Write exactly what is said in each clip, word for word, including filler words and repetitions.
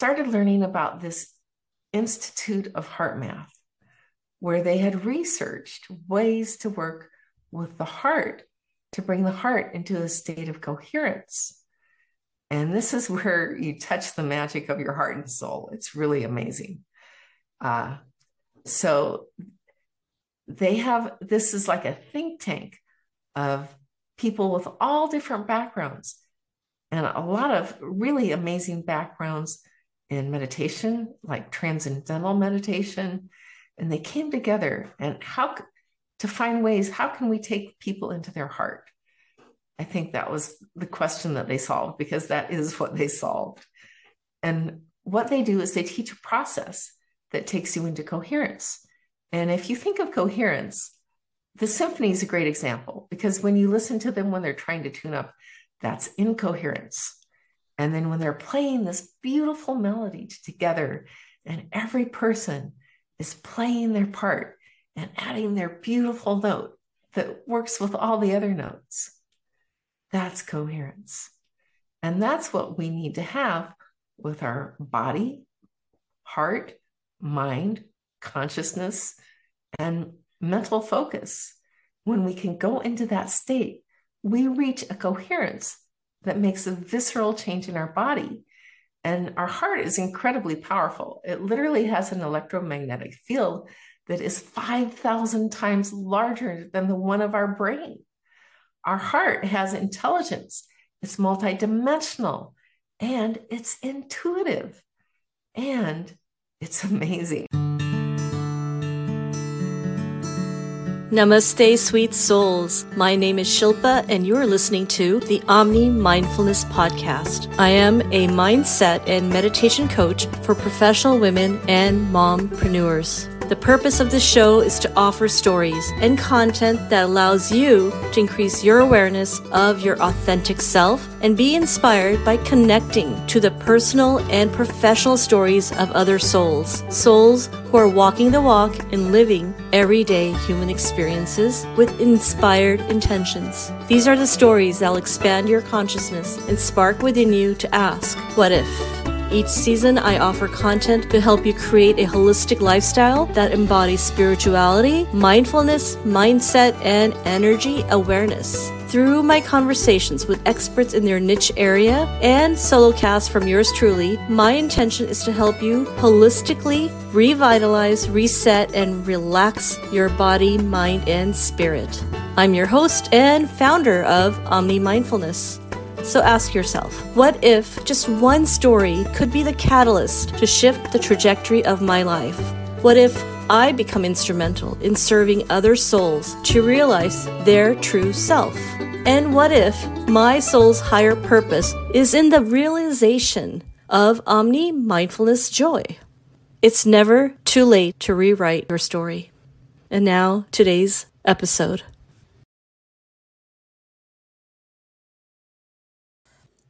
started learning about this Institute of HeartMath, where they had researched ways to work with the heart to bring the heart into a state of coherence. And this is where you touch the magic of your heart and soul. It's really amazing. Uh, so they have, this is like a think tank of people with all different backgrounds and a lot of really amazing backgrounds in meditation, like transcendental meditation. And they came together and how to find ways, how can we take people into their heart? I think that was the question that they solved, because that is what they solved. And what they do is they teach a process that takes you into coherence. And if you think of coherence, the symphony is a great example, because when you listen to them when they're trying to tune up, that's incoherence. And then when they're playing this beautiful melody together and every person is playing their part and adding their beautiful note that works with all the other notes, that's coherence. And that's what we need to have with our body, heart, mind, consciousness, and mental focus. When we can go into that state, we reach a coherence that makes a visceral change in our body. And our heart is incredibly powerful. It literally has an electromagnetic field that is five thousand times larger than the one of our brain. Our heart has intelligence, it's multidimensional, and it's intuitive, and it's amazing. Namaste, sweet souls. My name is Shilpa, and you're listening to the Omni Mindfulness Podcast. I am a mindset and meditation coach for professional women and mompreneurs. The purpose of the show is to offer stories and content that allows you to increase your awareness of your authentic self and be inspired by connecting to the personal and professional stories of other souls. Souls who are walking the walk and living everyday human experiences with inspired intentions. These are the stories that will expand your consciousness and spark within you to ask, what if? Each season, I offer content to help you create a holistic lifestyle that embodies spirituality, mindfulness, mindset, and energy awareness. Through my conversations with experts in their niche area and solo casts from yours truly, my intention is to help you holistically revitalize, reset, and relax your body, mind, and spirit. I'm your host and founder of Omni Mindfulness. So ask yourself, what if just one story could be the catalyst to shift the trajectory of my life? What if I become instrumental in serving other souls to realize their true self? And what if my soul's higher purpose is in the realization of Omni Mindfulness joy? It's never too late to rewrite your story. And now, today's episode.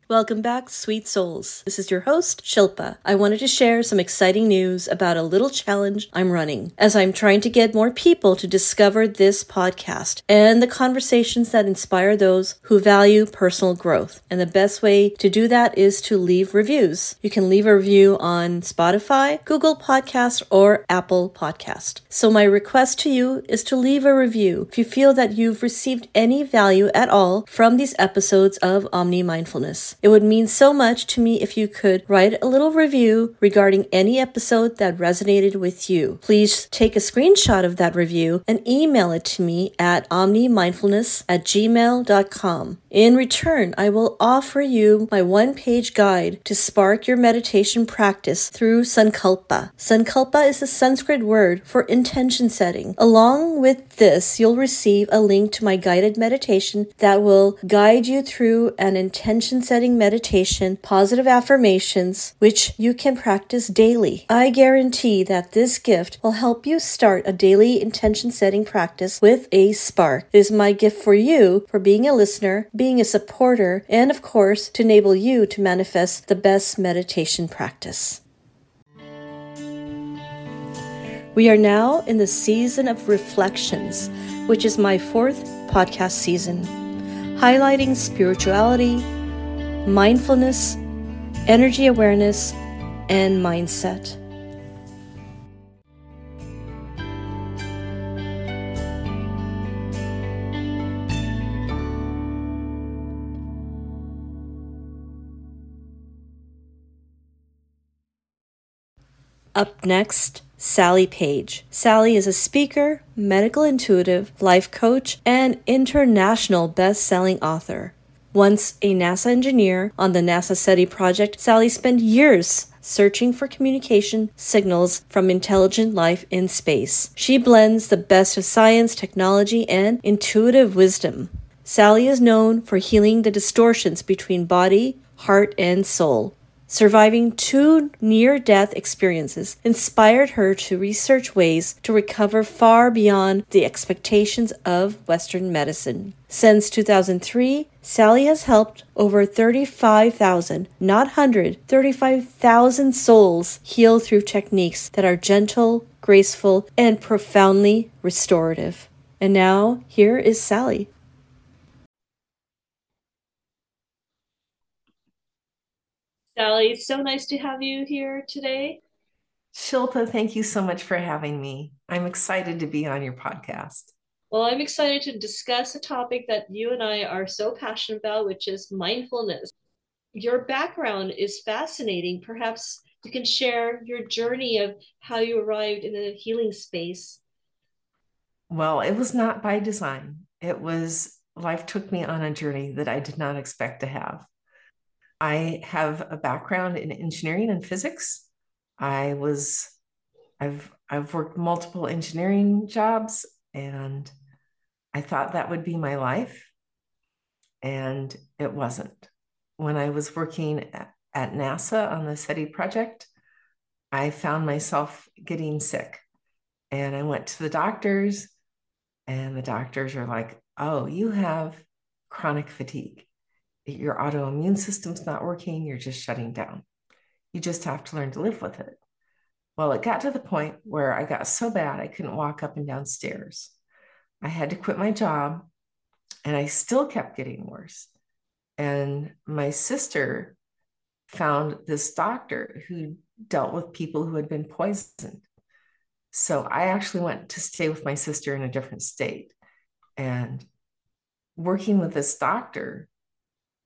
Welcome back, sweet souls. This is your host, Shilpa. I wanted to share some exciting news about a little challenge I'm running as I'm trying to get more people to discover this podcast and the conversations that inspire those who value personal growth. And the best way to do that is to leave reviews. You can leave a review on Spotify, Google Podcasts, or Apple Podcasts. So my request to you is to leave a review if you feel that you've received any value at all from these episodes of Omni Mindfulness. It would mean so much to me if you could write a little review regarding any episode that resonated with you. Please take a screenshot of that review and email it to me at omnimindfulness at gmail dot com. In return, I will offer you my one-page guide to spark your meditation practice through Sankalpa. Sankalpa is a Sanskrit word for intention setting. Along with this, you'll receive a link to my guided meditation that will guide you through an intention setting meditation, positive affirmations, which you can practice daily. I guarantee that this gift will help you start a daily intention setting practice with a spark. It is my gift for you for being a listener, being a supporter, and of course, to enable you to manifest the best meditation practice. We are now in the season of reflections, which is my fourth podcast season, highlighting spirituality, mindfulness, energy awareness, and mindset. Up next, Sally Page. Sally is a speaker, medical intuitive, life coach, and international best-selling author. Once a NASA engineer on the NASA SETI project, Sally spent years searching for communication signals from intelligent life in space. She blends the best of science, technology, and intuitive wisdom. Sally is known for healing the distortions between body, heart, and soul. Surviving two near-death experiences inspired her to research ways to recover far beyond the expectations of Western medicine. Since two thousand three, Sally has helped over thirty-five thousand, not one hundred, thirty-five thousand souls heal through techniques that are gentle, graceful, and profoundly restorative. And now, here is Sally. Sally, it's so nice to have you here today. Shilpa, thank you so much for having me. I'm excited to be on your podcast. Well, I'm excited to discuss a topic that you and I are so passionate about, which is mindfulness. Your background is fascinating. Perhaps you can share your journey of how you arrived in the healing space. Well, it was not by design. It was, life took me on a journey that I did not expect to have. I have a background in engineering and physics. I was, I've, I've worked multiple engineering jobs, and I thought that would be my life. And it wasn't. When I was working at, at NASA on the SETI project, I found myself getting sick, and I went to the doctors, and the doctors are like, "Oh, you have chronic fatigue. Your autoimmune system's not working. You're just shutting down. You just have to learn to live with it." Well, it got to the point where I got so bad I couldn't walk up and down stairs. I had to quit my job, and I still kept getting worse. And my sister found this doctor who dealt with people who had been poisoned. So I actually went to stay with my sister in a different state. And working with this doctor,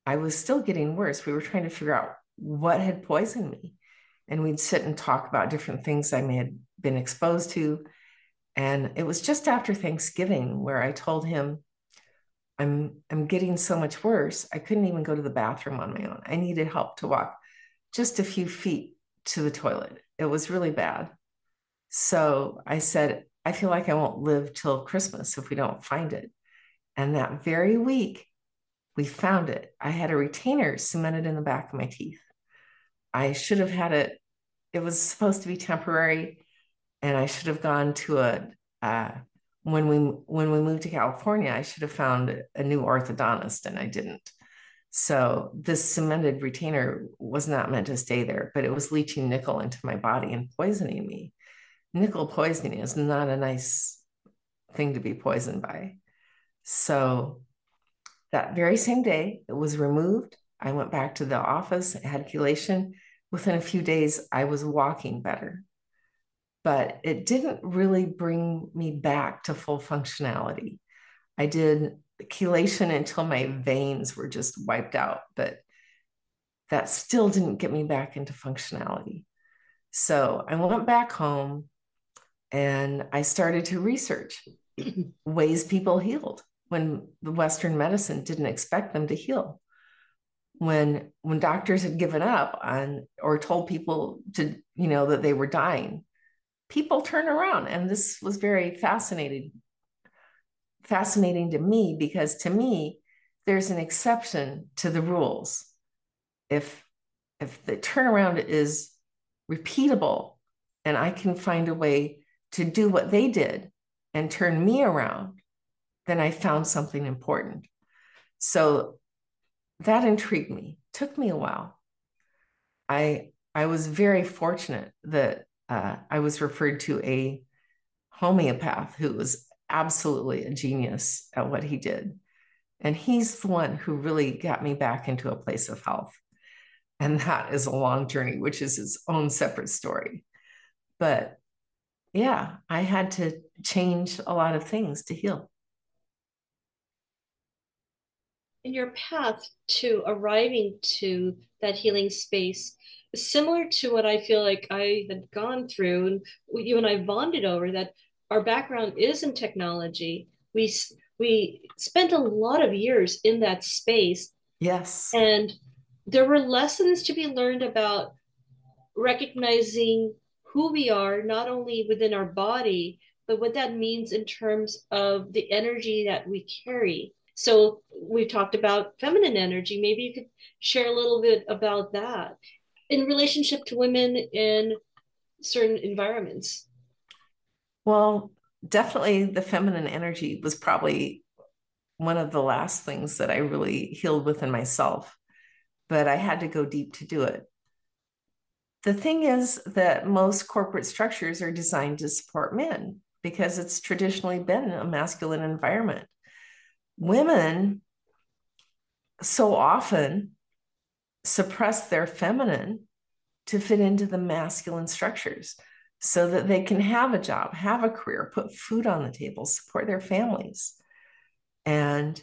I was still getting worse. We were trying to figure out what had poisoned me. And we'd sit and talk about different things I may have been exposed to. And it was just after Thanksgiving where I told him, I'm, I'm getting so much worse. I couldn't even go to the bathroom on my own. I needed help to walk just a few feet to the toilet. It was really bad. So I said, I feel like I won't live till Christmas if we don't find it. And that very week, we found it. I had a retainer cemented in the back of my teeth. I should have had it. It was supposed to be temporary, and I should have gone to a, uh, when we, when we moved to California, I should have found a new orthodontist, and I didn't. So this cemented retainer was not meant to stay there, but it was leaching nickel into my body and poisoning me. Nickel poisoning is not a nice thing to be poisoned by. So that very same day, it was removed. I went back to the office, had chelation. Within a few days, I was walking better. But it didn't really bring me back to full functionality. I did chelation until my veins were just wiped out, but that still didn't get me back into functionality. So I went back home, and I started to research ways people healed when the Western medicine didn't expect them to heal. When, when doctors had given up on, or told people to, you know, that they were dying, people turn around. And this was very fascinating, fascinating to me, because to me, there's an exception to the rules. If, if the turnaround is repeatable, and I can find a way to do what they did and turn me around, then I found something important. So that intrigued me. Took me a while. I I was very fortunate that uh, I was referred to a homeopath who was absolutely a genius at what he did. And he's the one who really got me back into a place of health. And that is a long journey, which is its own separate story. But yeah, I had to change a lot of things to heal. In your path to arriving to that healing space, similar to what I feel like I had gone through, and you and I bonded over that, our background is in technology. We we spent a lot of years in that space. Yes. And there were lessons to be learned about recognizing who we are, not only within our body, but what that means in terms of the energy that we carry. So we've talked about feminine energy. Maybe you could share a little bit about that in relationship to women in certain environments. Well, definitely the feminine energy was probably one of the last things that I really healed within myself, but I had to go deep to do it. The thing is that most corporate structures are designed to support men because it's traditionally been a masculine environment. Women so often suppress their feminine to fit into the masculine structures so that they can have a job, have a career, put food on the table, support their families. And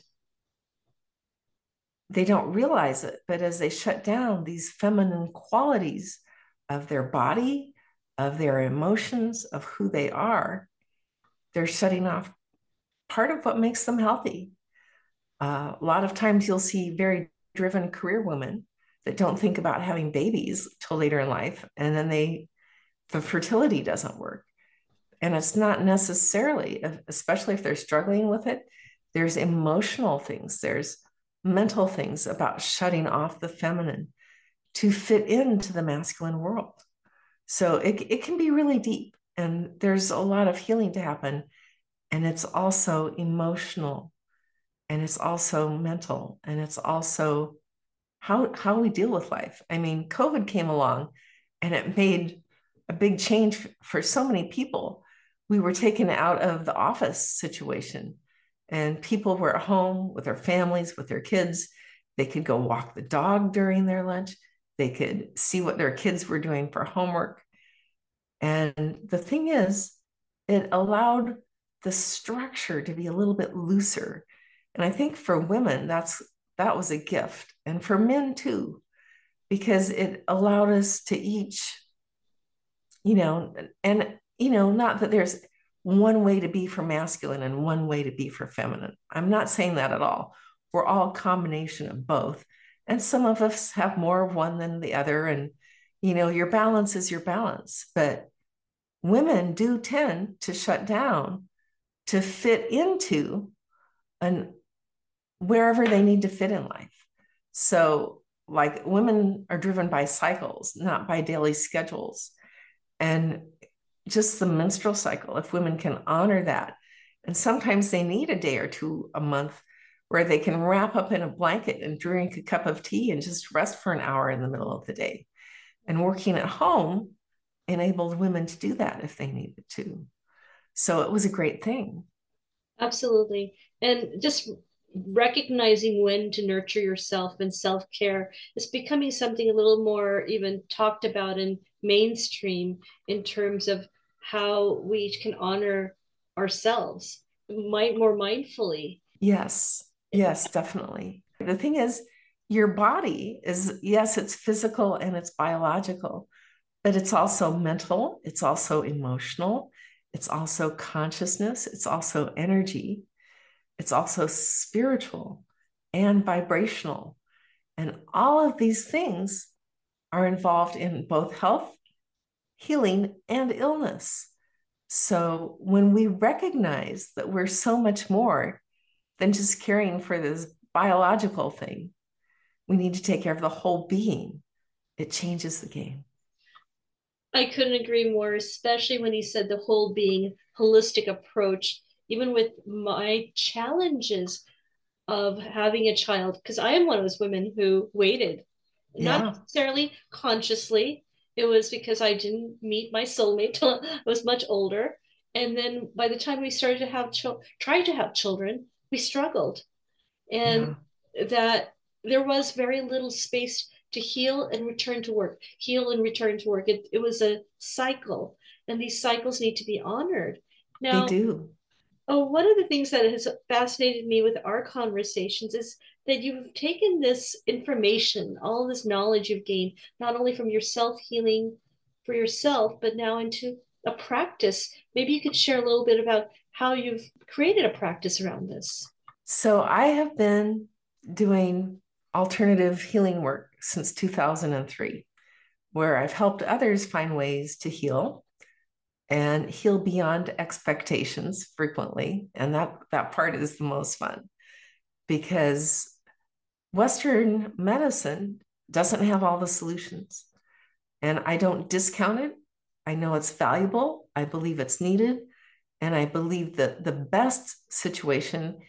they don't realize it, but as they shut down these feminine qualities of their body, of their emotions, of who they are, they're shutting off part of what makes them healthy. Uh, a lot of times you'll see very driven career women that don't think about having babies till later in life. And then they, the fertility doesn't work. And it's not necessarily, especially if they're struggling with it, there's emotional things, there's mental things about shutting off the feminine to fit into the masculine world. So it, it can be really deep, and there's a lot of healing to happen. And it's also emotional, and it's also mental, and it's also how, how we deal with life. I mean, COVID came along and it made a big change for so many people. We were taken out of the office situation and people were at home with their families, with their kids. They could go walk the dog during their lunch. They could see what their kids were doing for homework. And the thing is, it allowed the structure to be a little bit looser. And I think for women, that's that was a gift. And for men too, because it allowed us to each, you know, and, you know, not that there's one way to be for masculine and one way to be for feminine. I'm not saying that at all. We're all a combination of both. And some of us have more of one than the other. And, you know, your balance is your balance. But women do tend to shut down to fit into an wherever they need to fit in life. So like women are driven by cycles, not by daily schedules. And just the menstrual cycle, if women can honor that, and sometimes they need a day or two a month where they can wrap up in a blanket and drink a cup of tea and just rest for an hour in the middle of the day. And working at home enabled women to do that if they needed to. So it was a great thing. Absolutely. And just recognizing when to nurture yourself and self-care is becoming something a little more even talked about in mainstream in terms of how we can honor ourselves more mindfully. Yes. Yes, definitely. The thing is, your body is, yes, it's physical and it's biological, but it's also mental. It's also emotional. It's also consciousness. It's also energy. It's also spiritual and vibrational. And all of these things are involved in both health, healing, and illness. So when we recognize that we're so much more than just caring for this biological thing, we need to take care of the whole being. It changes the game. I couldn't agree more, especially when he said the whole being holistic approach, even with my challenges of having a child, because I am one of those women who waited, yeah. Not necessarily consciously. It was because I didn't meet my soulmate till I was much older. And then by the time we started to have children, tried to have children, we struggled. And yeah. That there was very little space to heal and return to work, heal and return to work. It, it was a cycle, and these cycles need to be honored. Now, they do. Oh, one of the things that has fascinated me with our conversations is that you've taken this information, all this knowledge you've gained, not only from your self-healing for yourself, but now into a practice. Maybe you could share a little bit about how you've created a practice around this. So I have been doing alternative healing work since two thousand three, where I've helped others find ways to heal and heal beyond expectations frequently. And that, that part is the most fun, because Western medicine doesn't have all the solutions. And I don't discount it. I know it's valuable. I believe it's needed. And I believe that the best situation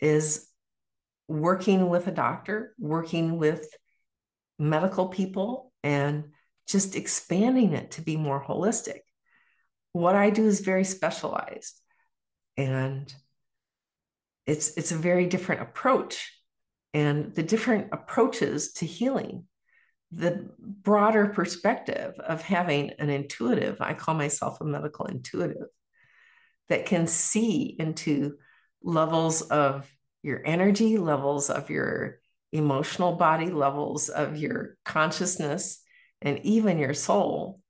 is working with a doctor, working with medical people, and just expanding it to be more holistic. What I do is very specialized, and it's, it's a very different approach. And the different approaches to healing, the broader perspective of having an intuitive, I call myself a medical intuitive, that can see into levels of your energy, levels of your emotional body, levels of your consciousness, and even your soul.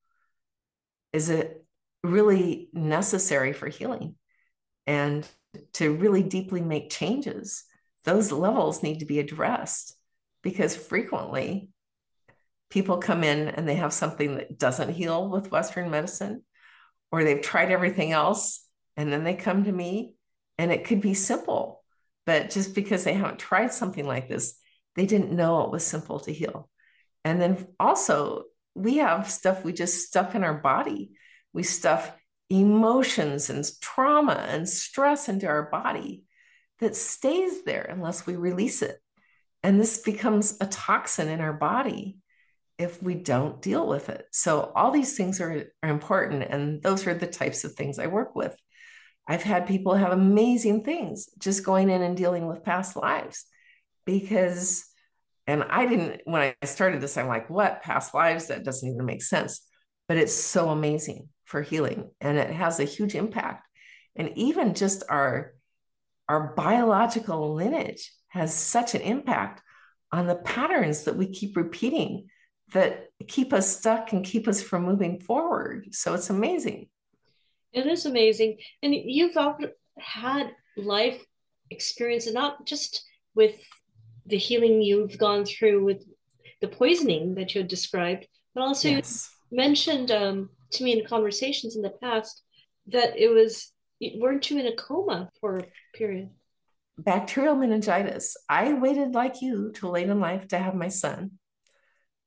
Is it really necessary for healing? And to really deeply make changes, those levels need to be addressed, because frequently people come in and they have something that doesn't heal with Western medicine, or they've tried everything else, and then they come to me, and it could be simple. But just because they haven't tried something like this, they didn't know it was simple to heal. And then also, we have stuff we just stuff in our body. We stuff emotions and trauma and stress into our body that stays there unless we release it. And this becomes a toxin in our body if we don't deal with it. So all these things are, are important. And those are the types of things I work with. I've had people have amazing things just going in and dealing with past lives, because, and I didn't, when I started this, I'm like, what past lives? That doesn't even make sense, but it's so amazing for healing, and it has a huge impact. And even just our, our biological lineage has such an impact on the patterns that we keep repeating that keep us stuck and keep us from moving forward. So it's amazing. It is amazing. And you've had life experience, and not just with the healing you've gone through with the poisoning that you had described, but also yes. You mentioned um, to me in conversations in the past that it was, weren't you in a coma for a period? Bacterial meningitis. I waited like you till late in life to have my son.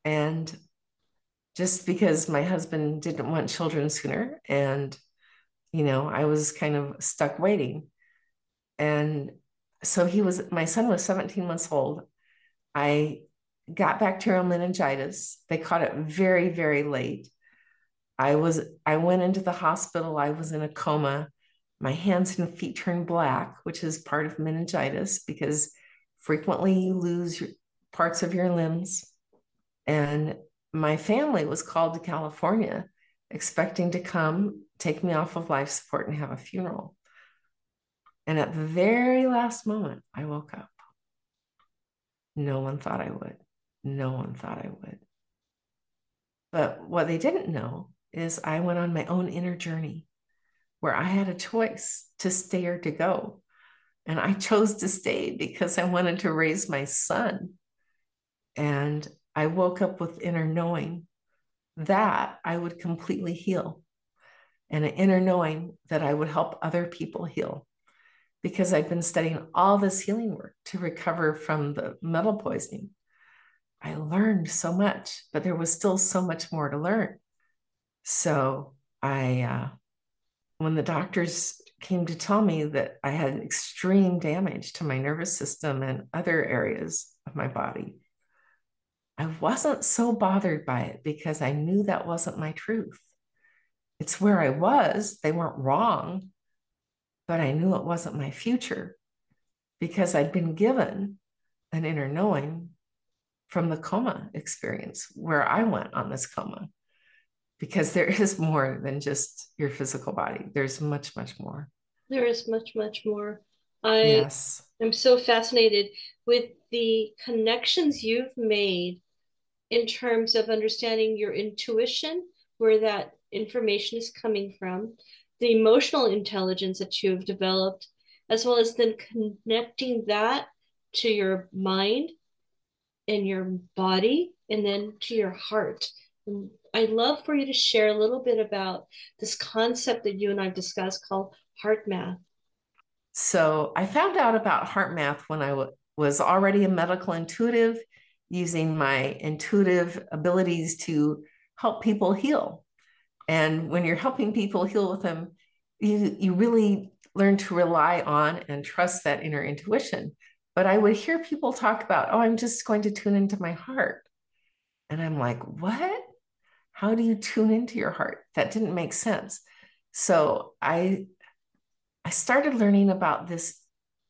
And just because my husband didn't want children sooner, and you know, I was kind of stuck waiting. And so he was, my son was seventeen months old. I got bacterial meningitis. They caught it very, very late. I was, I went into the hospital. I was in a coma. My hands and feet turned black, which is part of meningitis, because frequently you lose parts of your limbs. And my family was called to California expecting to come take me off of life support and have a funeral. And at the very last moment, I woke up. No one thought I would. No one thought I would. But what they didn't know is I went on my own inner journey where I had a choice to stay or to go. And I chose to stay because I wanted to raise my son. And I woke up with inner knowing that I would completely heal, and an inner knowing that I would help other people heal, because I've been studying all this healing work to recover from the metal poisoning. I learned so much, but there was still so much more to learn. So I, uh, when the doctors came to tell me that I had extreme damage to my nervous system and other areas of my body, I wasn't so bothered by it because I knew that wasn't my truth. It's where I was. They weren't wrong, but I knew it wasn't my future because I'd been given an inner knowing from the coma experience where I went on this coma, because there is more than just your physical body. There's much, much more. There is much, much more. I yes. am so fascinated with the connections you've made in terms of understanding your intuition, where that information is coming from, the emotional intelligence that you have developed, as well as then connecting that to your mind and your body, and then to your heart. And I'd love for you to share a little bit about this concept that you and I've discussed called heart math. So I found out about heart math when I w- was already a medical intuitive, using my intuitive abilities to help people heal. And when you're helping people heal with them, you, you really learn to rely on and trust that inner intuition. But I would hear people talk about, oh, I'm just going to tune into my heart. And I'm like, what? How do you tune into your heart? That didn't make sense. So I, I started learning about this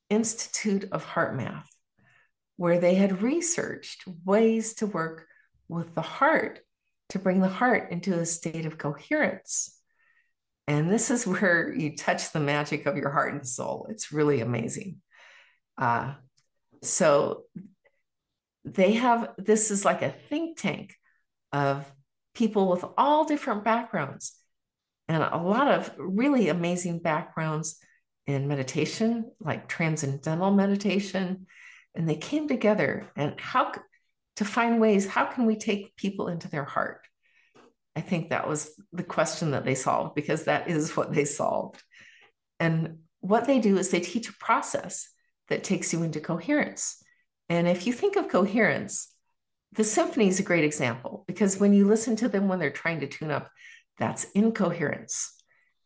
Institute of HeartMath, where they had researched ways to work with the heart to bring the heart into a state of coherence. And this is where you touch the magic of your heart and soul. It's really amazing. Uh, so they have, this is like a think tank of people with all different backgrounds, and a lot of really amazing backgrounds in meditation, like transcendental meditation. And they came together and how to find ways, how can we take people into their heart? I think that was the question that they solved, because that is what they solved. And what they do is they teach a process that takes you into coherence. And if you think of coherence, the symphony is a great example, because when you listen to them when they're trying to tune up, that's incoherence.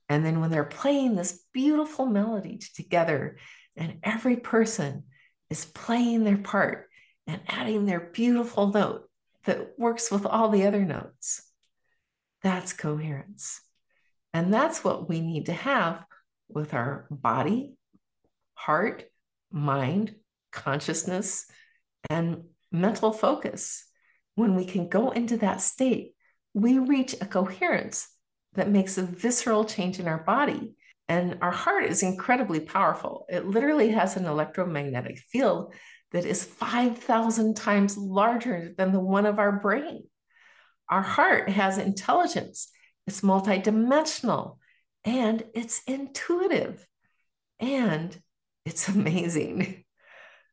And then when they're playing this beautiful melody together, and every person is playing their part and adding their beautiful note that works with all the other notes, that's coherence. And that's what we need to have with our body, heart, mind, consciousness, and mental focus. When we can go into that state, we reach a coherence that makes a visceral change in our body. And our heart is incredibly powerful. It literally has an electromagnetic field that is five thousand times larger than the one of our brain. Our heart has intelligence. It's multidimensional, and it's intuitive, and it's amazing.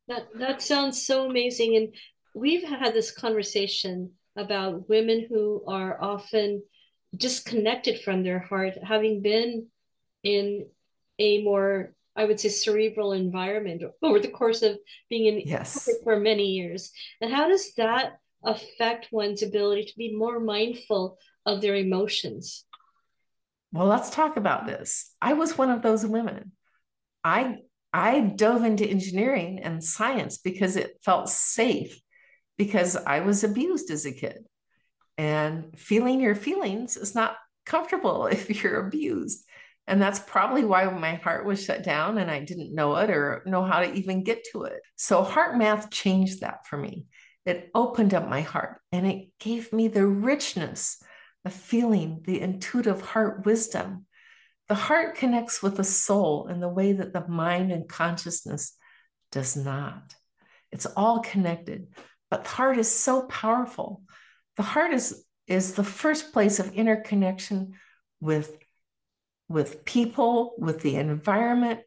That, that sounds so amazing. And we've had this conversation about women who are often disconnected from their heart, having been in a more, I would say, cerebral environment over the course of being in yes. for many years. And how does that affect one's ability to be more mindful of their emotions? Well, let's talk about this. I was one of those women. I, I dove into engineering and science because it felt safe, because I was abused as a kid. And feeling your feelings is not comfortable if you're abused. And that's probably why my heart was shut down and I didn't know it or know how to even get to it. So heart math changed that for me. It opened up my heart and it gave me the richness of feeling the intuitive heart wisdom. The heart connects with the soul in the way that the mind and consciousness does not. It's all connected, but the heart is so powerful. The heart is, is the first place of interconnection with with people, with the environment,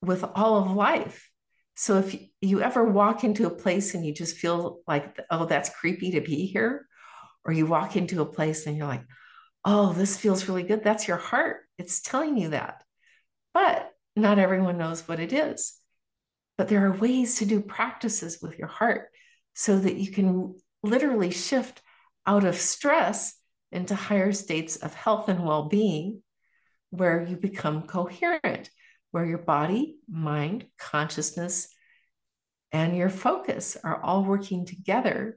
with all of life. So if you ever walk into a place and you just feel like, oh, that's creepy to be here, or you walk into a place and you're like, oh, this feels really good, that's your heart. It's telling you that. But not everyone knows what it is. But there are ways to do practices with your heart so that you can literally shift out of stress into higher states of health and well-being, where you become coherent, where your body, mind, consciousness, and your focus are all working together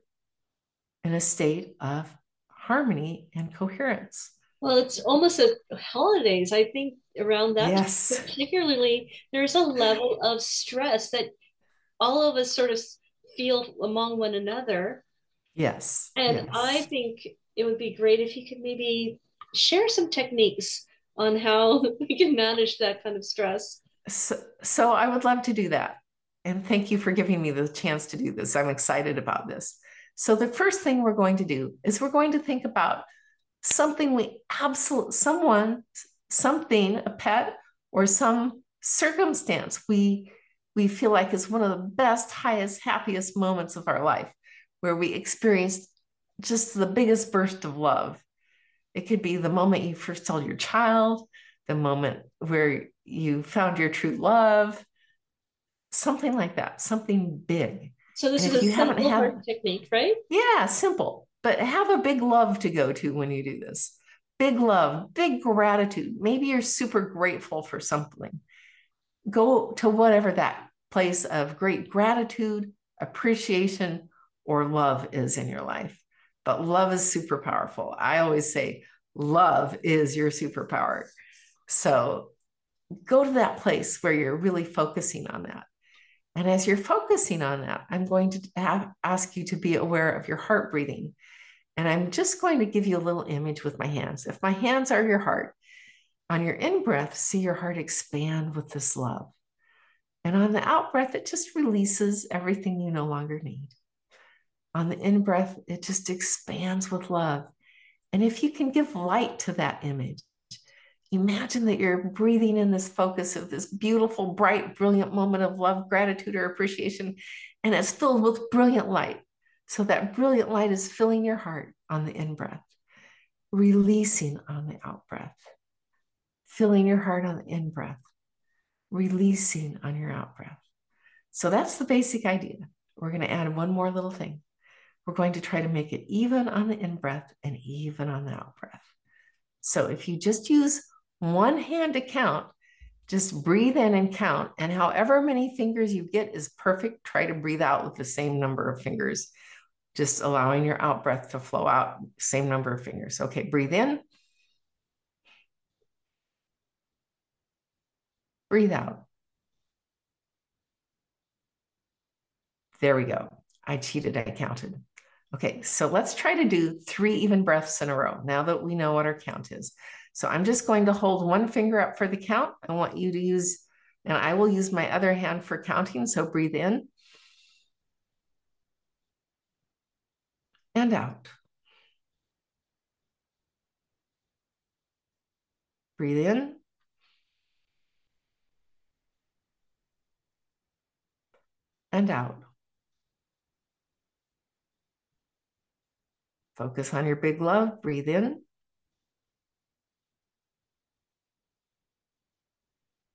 in a state of harmony and coherence. Well, it's almost a holidays, I think, around that. Yes. Particularly, there's a level of stress that all of us sort of feel among one another. Yes. And yes. I think it would be great if you could maybe share some techniques on how we can manage that kind of stress. So, so I would love to do that. And thank you for giving me the chance to do this. I'm excited about this. So the first thing we're going to do is we're going to think about something we absolutely, someone, something, a pet, or some circumstance we we feel like is one of the best, highest, happiest moments of our life, where we experienced just the biggest burst of love. It could be the moment you first held your child, the moment where you found your true love, something like that, something big. So this and is a simple had, technique, right? Yeah, simple, but have a big love to go to when you do this. Big love, big gratitude. Maybe you're super grateful for something. Go to whatever that place of great gratitude, appreciation, or love is in your life. But love is super powerful. I always say love is your superpower. So go to that place where you're really focusing on that. And as you're focusing on that, I'm going to have, ask you to be aware of your heart breathing. And I'm just going to give you a little image with my hands. If my hands are your heart, on your in-breath, see your heart expand with this love. And on the out-breath, it just releases everything you no longer need. On the in-breath, it just expands with love. And if you can give light to that image, imagine that you're breathing in this focus of this beautiful, bright, brilliant moment of love, gratitude, or appreciation, and it's filled with brilliant light. So that brilliant light is filling your heart on the in-breath, releasing on the out-breath. Filling your heart on the in-breath, releasing on your out-breath. So that's the basic idea. We're going to add one more little thing. We're going to try to make it even on the in-breath and even on the out-breath. So if you just use one hand to count, just breathe in and count. And however many fingers you get is perfect. Try to breathe out with the same number of fingers, just allowing your out-breath to flow out, same number of fingers. Okay, breathe in. Breathe out. There we go. I cheated. I counted. Okay, so let's try to do three even breaths in a row now that we know what our count is. So I'm just going to hold one finger up for the count. I want you to use, and I will use my other hand for counting. So breathe in and out. Breathe in. And out. Focus on your big love. Breathe in.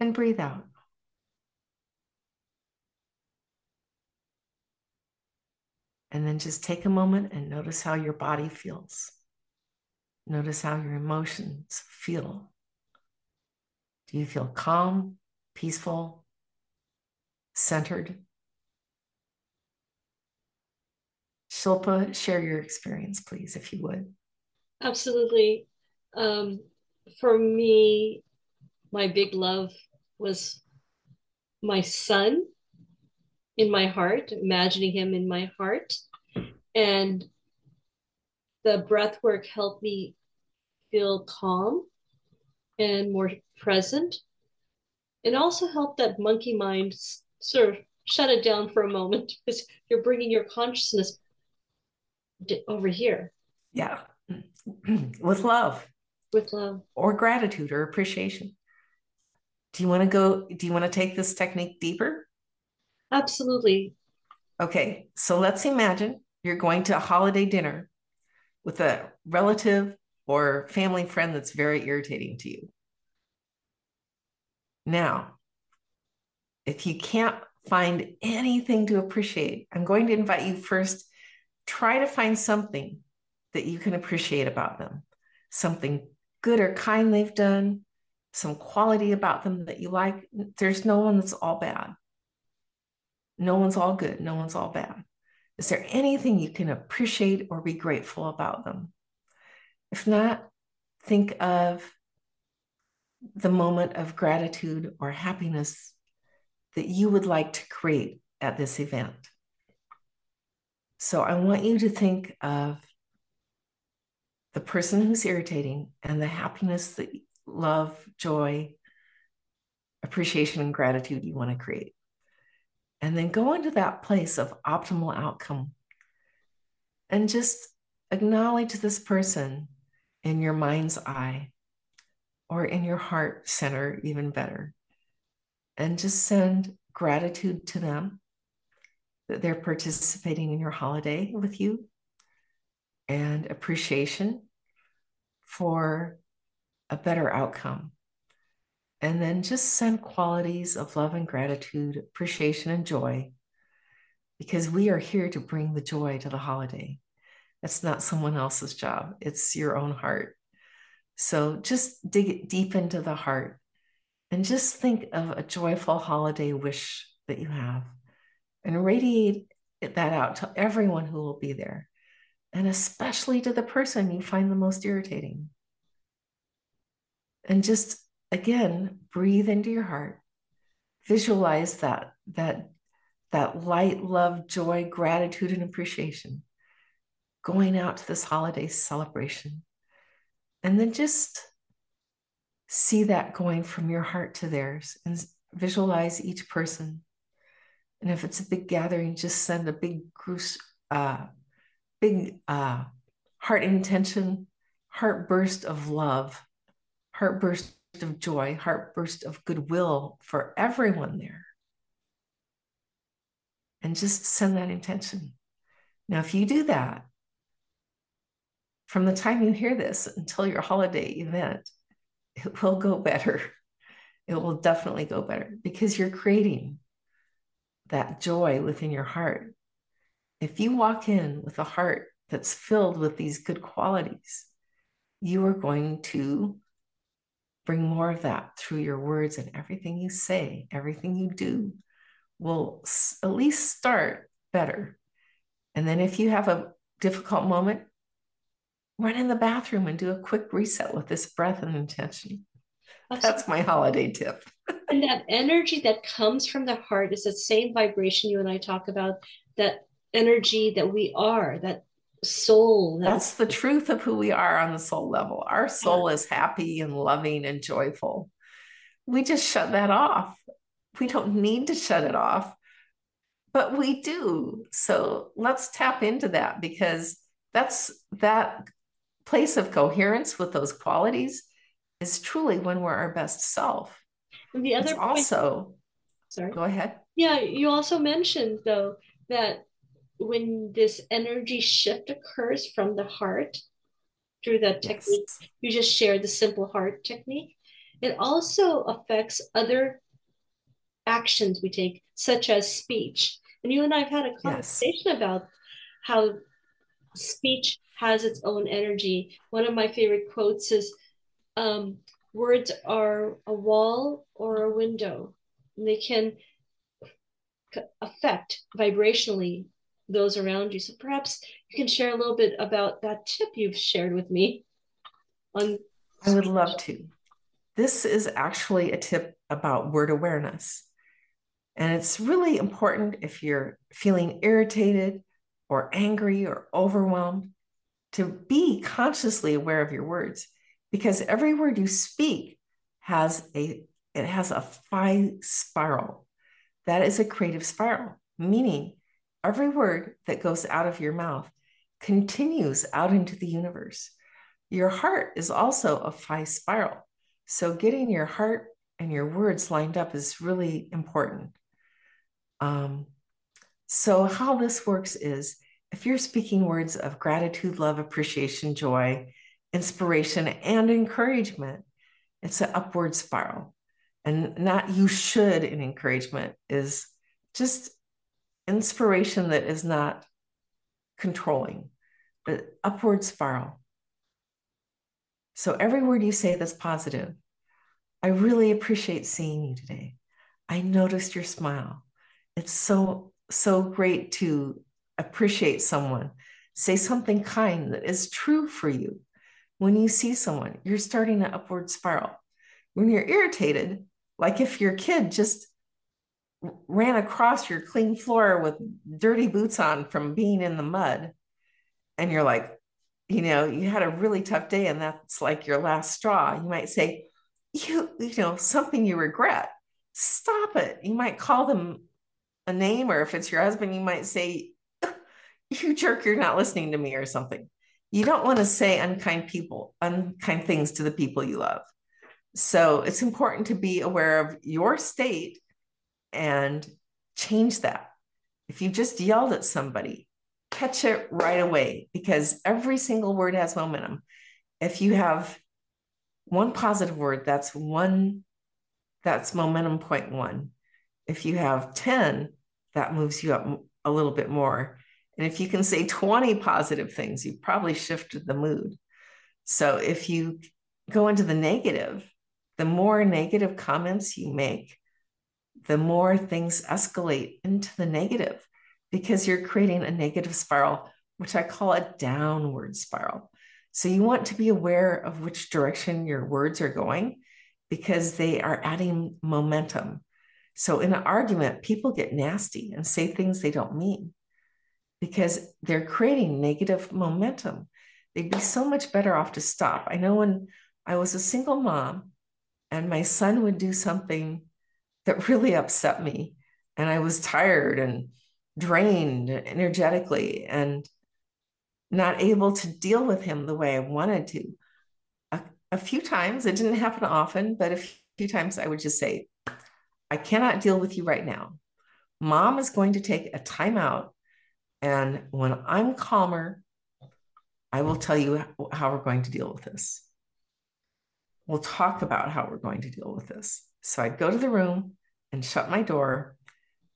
And breathe out. And then just take a moment and notice how your body feels. Notice how your emotions feel. Do you feel calm, peaceful, centered? Shilpa, share your experience, please, if you would. Absolutely. Um, for me, my big love was my son in my heart, imagining him in my heart. And the breath work helped me feel calm and more present. It also helped that monkey mind sort of shut it down for a moment, because you're bringing your consciousness over here. Yeah. With love. With love. Or gratitude or appreciation. Do you want to go, do you want to take this technique deeper? Absolutely. Okay. So let's imagine you're going to a holiday dinner with a relative or family friend that's very irritating to you. Now, if you can't find anything to appreciate, I'm going to invite you first. Try to find something that you can appreciate about them, something good or kind they've done, some quality about them that you like. There's no one that's all bad. No one's all good. No one's all bad. Is there anything you can appreciate or be grateful about them? If not, think of the moment of gratitude or happiness that you would like to create at this event. So I want you to think of the person who's irritating and the happiness, the love, joy, appreciation, and gratitude you want to create. And then go into that place of optimal outcome and just acknowledge this person in your mind's eye or in your heart center, even better. And just send gratitude to them that they're participating in your holiday with you, and appreciation for a better outcome. And then just send qualities of love and gratitude, appreciation and joy, because we are here to bring the joy to the holiday. That's not someone else's job. It's your own heart. So just dig deep into the heart and just think of a joyful holiday wish that you have and radiate that out to everyone who will be there, and especially to the person you find the most irritating. And just, again, breathe into your heart. Visualize that, that, that light, love, joy, gratitude, and appreciation going out to this holiday celebration. And then just see that going from your heart to theirs, and visualize each person. And if it's a big gathering, just send a big, uh, big uh, heart intention, heart burst of love, heart burst of joy, heart burst of goodwill for everyone there. And just send that intention. Now, if you do that, from the time you hear this until your holiday event, it will go better. It will definitely go better because you're creating that joy within your heart. If you walk in with a heart that's filled with these good qualities, you are going to bring more of that through your words, and everything you say, everything you do will at least start better. And then if you have a difficult moment, run in the bathroom and do a quick reset with this breath and intention. That's my holiday tip. And that energy that comes from the heart is the same vibration you and I talk about, that energy that we are, that soul. That That's the truth of who we are on the soul level. Our soul is happy and loving and joyful. We just shut that off. We don't need to shut it off, but we do. So let's tap into that, because that's that place of coherence with those qualities is truly when we're our best self. And the other it's point, also, sorry, go ahead. Yeah, you also mentioned though that when this energy shift occurs from the heart through that technique, yes, you just shared the simple heart technique, it also affects other actions we take, such as speech. And you and I've had a conversation, yes, about how speech has its own energy. One of my favorite quotes is, um, words are a wall or a window, and they can affect vibrationally those around you. So perhaps you can share a little bit about that tip you've shared with me. On I would love to. This is actually a tip about word awareness. And it's really important if you're feeling irritated or angry or overwhelmed to be consciously aware of your words, because every word you speak has a, it has a phi spiral. That is a creative spiral, meaning every word that goes out of your mouth continues out into the universe. Your heart is also a phi spiral. So getting your heart and your words lined up is really important. Um, so how this works is, if you're speaking words of gratitude, love, appreciation, joy, inspiration, and encouragement, it's an upward spiral. And not you should in encouragement is just inspiration that is not controlling, but upward spiral. So every word you say that's positive, I really appreciate seeing you today. I noticed your smile. It's so, so great to appreciate someone. Say something kind that is true for you. When you see someone, you're starting an upward spiral. When you're irritated, like if your kid just ran across your clean floor with dirty boots on from being in the mud. And you're like, you know, you had a really tough day and that's like your last straw. You might say, you, you know, something you regret, stop it. You might call them a name, or if it's your husband, you might say, you jerk, you're not listening to me or something. You don't want to say unkind people, unkind things to the people you love. So it's important to be aware of your state and change that. If you just yelled at somebody, catch it right away, because every single word has momentum. If you have one positive word, that's one, that's momentum point one. If you have ten, that moves you up a little bit more. And if you can say twenty positive things, you probably shifted the mood. So if you go into the negative, the more negative comments you make, the more things escalate into the negative, because you're creating a negative spiral, which I call a downward spiral. So you want to be aware of which direction your words are going, because they are adding momentum. So in an argument, people get nasty and say things they don't mean, because they're creating negative momentum. They'd be so much better off to stop. I know when I was a single mom and my son would do something that really upset me, and I was tired and drained energetically and not able to deal with him the way I wanted to. A, a few times, it didn't happen often, but a few times I would just say, I cannot deal with you right now. Mom is going to take a timeout, and when I'm calmer, I will tell you how we're going to deal with this. We'll talk about how we're going to deal with this. So I'd go to the room and shut my door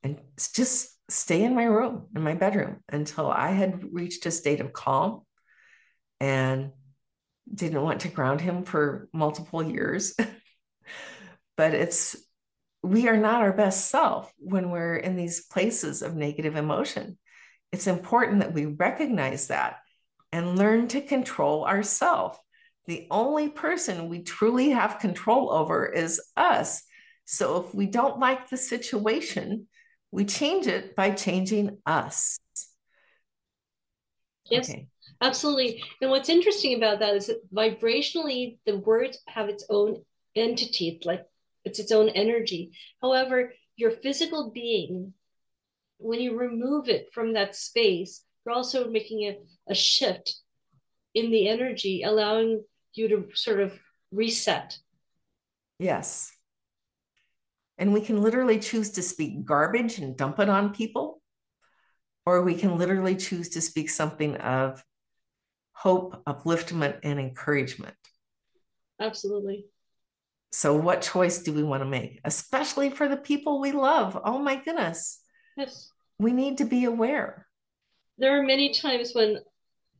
and just stay in my room, in my bedroom, until I had reached a state of calm and didn't want to ground him for multiple years. But it's, we are not our best self when we're in these places of negative emotion. It's important that we recognize that and learn to control ourselves. The only person we truly have control over is us. So if we don't like the situation, we change it by changing us. Yes, okay. Absolutely. And what's interesting about that is that vibrationally, the words have its own entity, it's like it's its own energy. However, your physical being, when you remove it from that space, you're also making a, a shift in the energy, allowing you to sort of reset. Yes. And we can literally choose to speak garbage and dump it on people, or we can literally choose to speak something of hope, upliftment, and encouragement. Absolutely. So what choice do we want to make, especially for the people we love? Oh my goodness. Yes. We need to be aware. There are many times when,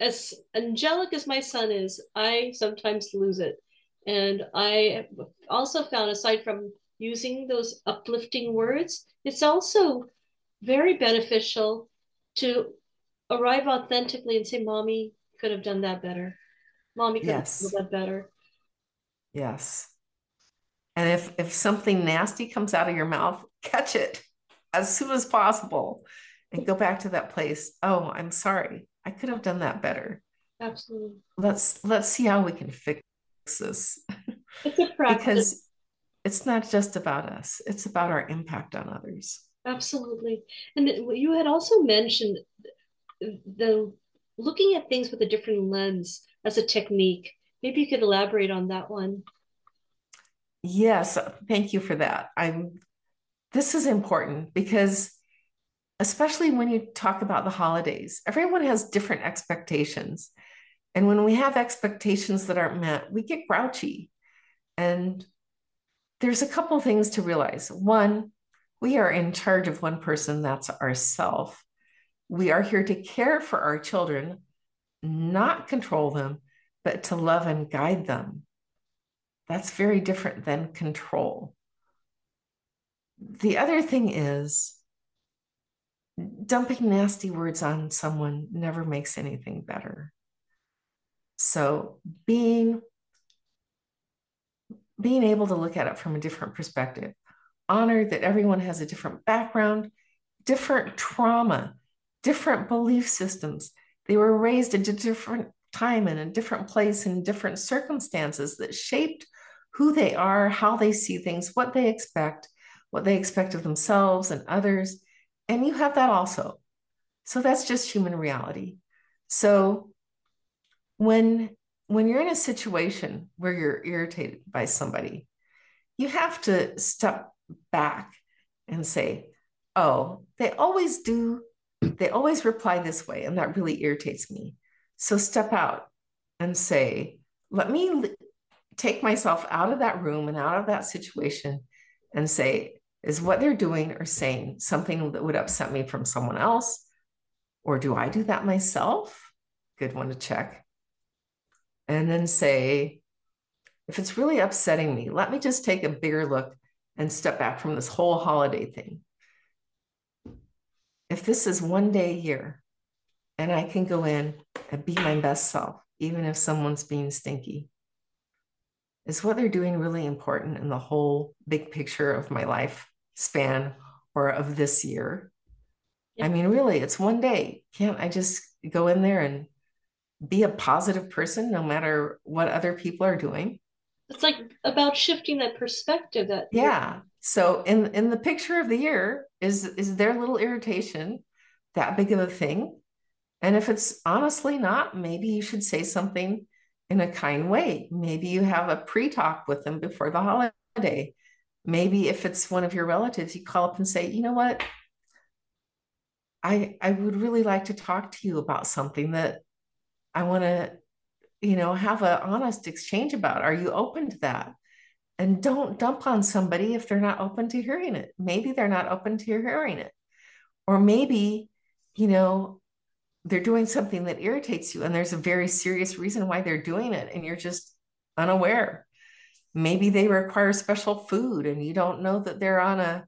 as angelic as my son is, I sometimes lose it. And I also found, aside from using those uplifting words, it's also very beneficial to arrive authentically and say, Mommy could have done that better. Mommy could yes. have done that better. Yes. And if, if something nasty comes out of your mouth, catch it as soon as possible and go back to that place. Oh, I'm sorry. I could have done that better. Absolutely. Let's, let's see how we can fix this. It's a practice. Because it's not just about us. It's about our impact on others. Absolutely. And you had also mentioned the looking at things with a different lens as a technique. Maybe you could elaborate on that one. Yes. Thank you for that. I'm, this is important because especially when you talk about the holidays, everyone has different expectations. And when we have expectations that aren't met, we get grouchy. And there's a couple things to realize. One, we are in charge of one person, that's ourself. We are here to care for our children, not control them, but to love and guide them. That's very different than control. The other thing is, dumping nasty words on someone never makes anything better. So being Being able to look at it from a different perspective. honored that everyone has a different background, different trauma, different belief systems. They were raised at a different time and a different place and different circumstances that shaped who they are, how they see things, what they expect, what they expect of themselves and others. And you have that also. So that's just human reality. So when, when you're in a situation where you're irritated by somebody, you have to step back and say, oh, they always do. They always reply this way. And that really irritates me. So step out and say, let me l- take myself out of that room and out of that situation and say, is what they're doing or saying something that would upset me from someone else? Or do I do that myself? Good one to check. And then say, if it's really upsetting me, let me just take a bigger look and step back from this whole holiday thing. If this is one day a year and I can go in and be my best self, even if someone's being stinky, is what they're doing really important in the whole big picture of my life span or of this year? Yep. I mean, really, it's one day. Can't I just go in there and be a positive person no matter what other people are doing? It's like about shifting that perspective. That yeah. So in, in the picture of the year, is, is their little irritation that big of a thing? And if it's honestly not, maybe you should say something in a kind way. Maybe you have a pre-talk with them before the holiday. Maybe if it's one of your relatives, you call up and say, you know what? I, I would really like to talk to you about something that I want to, you know, have an honest exchange about. Are you open to that? And don't dump on somebody if they're not open to hearing it. Maybe they're not open to hearing it. Or maybe, you know, they're doing something that irritates you and there's a very serious reason why they're doing it and you're just unaware. Maybe they require special food and you don't know that they're on a,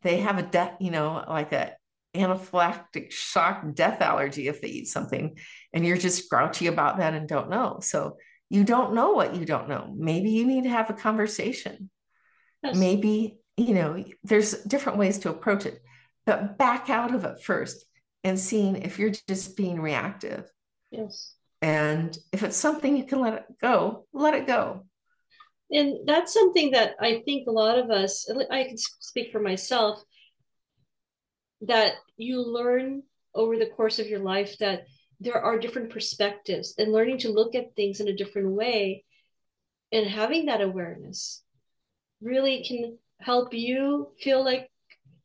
they have a death, you know, like a anaphylactic shock death allergy if they eat something and you're just grouchy about that and don't know. So you don't know what you don't know. Maybe you need to have a conversation. Yes. Maybe, you know, there's different ways to approach it, but back out of it first and seeing if you're just being reactive. Yes. And if it's something you can let it go, let it go. And that's something that I think a lot of us, I can speak for myself, that you learn over the course of your life that there are different perspectives and learning to look at things in a different way and having that awareness really can help you feel like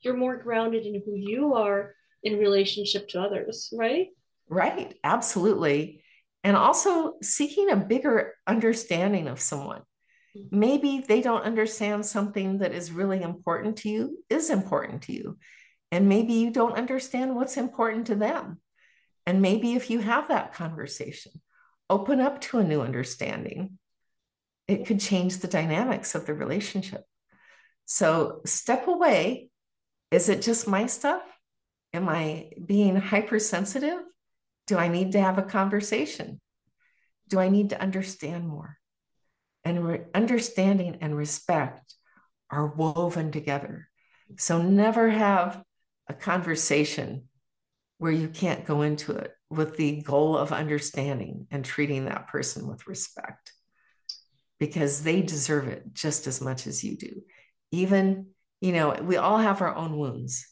you're more grounded in who you are in relationship to others, right? Right, absolutely. And also seeking a bigger understanding of someone. Maybe they don't understand something that is really important to you, is important to you. And maybe you don't understand what's important to them. And maybe if you have that conversation, open up to a new understanding, it could change the dynamics of the relationship. So step away. Is it just my stuff? Am I being hypersensitive? Do I need to have a conversation? Do I need to understand more? And re- understanding and respect are woven together. So never have a conversation where you can't go into it with the goal of understanding and treating that person with respect, because they deserve it just as much as you do. Even, you know, we all have our own wounds.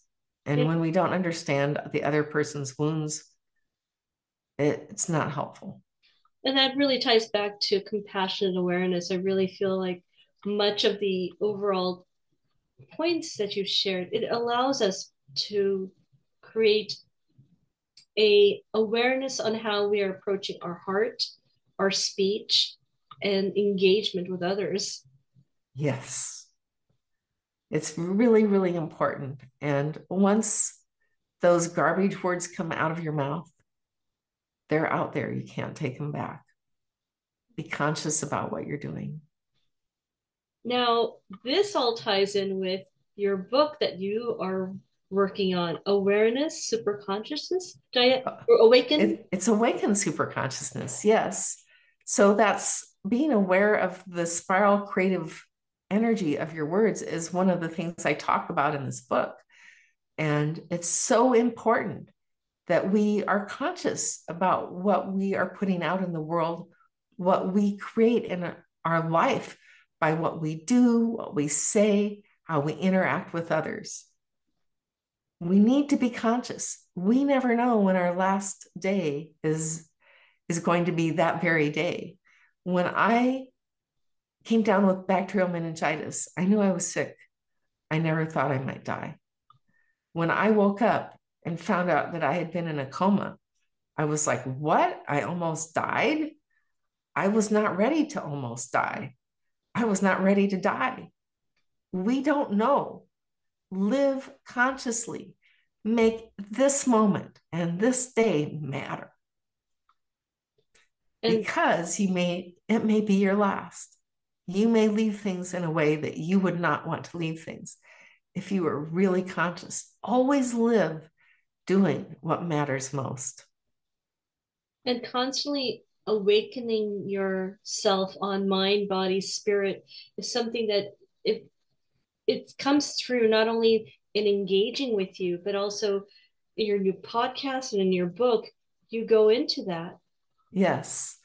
And when we don't understand the other person's wounds, it, it's not helpful. And that really ties back to compassionate awareness. I really feel like much of the overall points that you've shared, it allows us to create a awareness on how we are approaching our heart, our speech, and engagement with others. Yes. It's really, really important. And once those garbage words come out of your mouth, they're out there. You can't take them back. Be conscious about what you're doing. Now, this all ties in with your book that you are working on, Awareness Superconsciousness, or Awaken? It, it's Awaken Superconsciousness, yes. So that's being aware of the spiral creative energy of your words is one of the things I talk about in this book. And it's so important that we are conscious about what we are putting out in the world, what we create in our life by what we do, what we say, how we interact with others. We need to be conscious. We never know when our last day is, is going to be that very day. When I came down with bacterial meningitis, I knew I was sick. I never thought I might die. When I woke up and found out that I had been in a coma, I was like, what? I almost died? I was not ready to almost die. I was not ready to die. We don't know. Live consciously. Make this moment and this day matter. And because you may, it may be your last. You may leave things in a way that you would not want to leave things if you were really conscious. Always live doing what matters most. And constantly awakening yourself on mind, body, spirit is something that it, it comes through not only in engaging with you, but also in your new podcast and in your book, you go into that. Yes.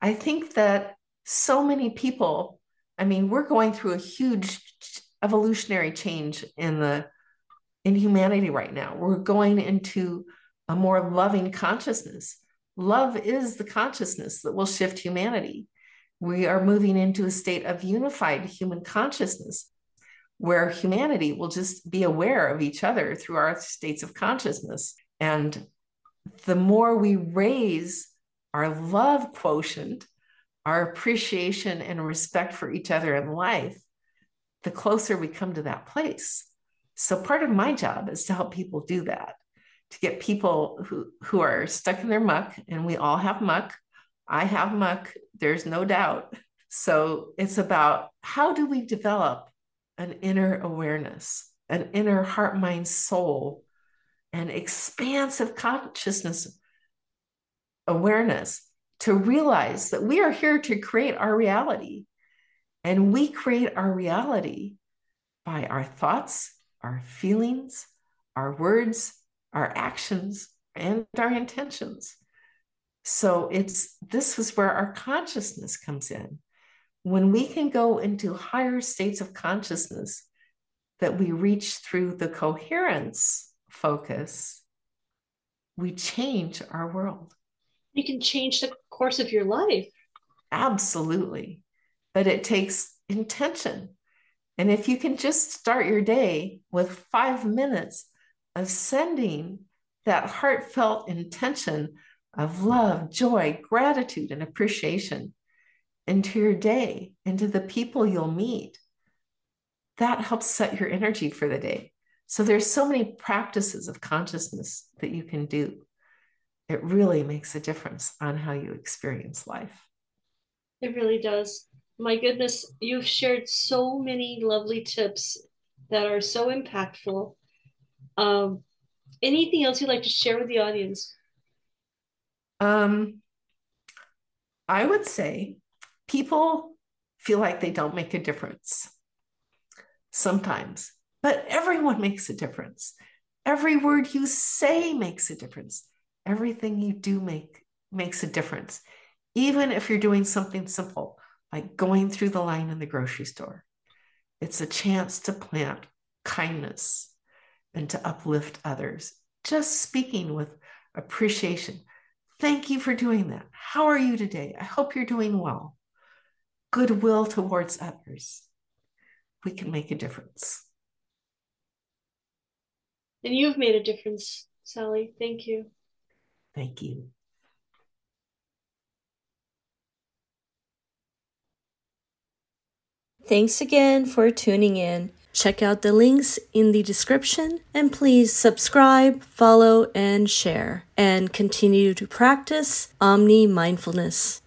I think that so many people, I mean, we're going through a huge evolutionary change in the in humanity right now. We're going into a more loving consciousness. Love is the consciousness that will shift humanity. We are moving into a state of unified human consciousness where humanity will just be aware of each other through our states of consciousness. And the more we raise our love quotient, our appreciation and respect for each other in life, the closer we come to that place. So part of my job is to help people do that, to get people who, who are stuck in their muck, and we all have muck. I have muck, there's no doubt. So it's about how do we develop an inner awareness, an inner heart, mind, soul, an expansive consciousness awareness, to realize that we are here to create our reality, and we create our reality by our thoughts, our feelings, our words, our actions, and our intentions. So it's, this is where our consciousness comes in. When we can go into higher states of consciousness that we reach through the coherence focus, we change our world. You can change the course of your life. Absolutely. But it takes intention. And if you can just start your day with five minutes of sending that heartfelt intention of love, joy, gratitude, and appreciation into your day, into the people you'll meet, that helps set your energy for the day. So there's so many practices of consciousness that you can do. It really makes a difference on how you experience life. It really does. My goodness, you've shared so many lovely tips that are so impactful. Um, anything else you'd like to share with the audience? Um, I would say people feel like they don't make a difference sometimes, but everyone makes a difference. Every word you say makes a difference. Everything you do make makes a difference, even if you're doing something simple, like going through the line in the grocery store. It's a chance to plant kindness and to uplift others. Just speaking with appreciation. Thank you for doing that. How are you today? I hope you're doing well. Goodwill towards others. We can make a difference. And you've made a difference, Sally. Thank you. Thank you. Thanks again for tuning in. Check out the links in the description and please subscribe, follow, and share. And continue to practice Omni Mindfulness.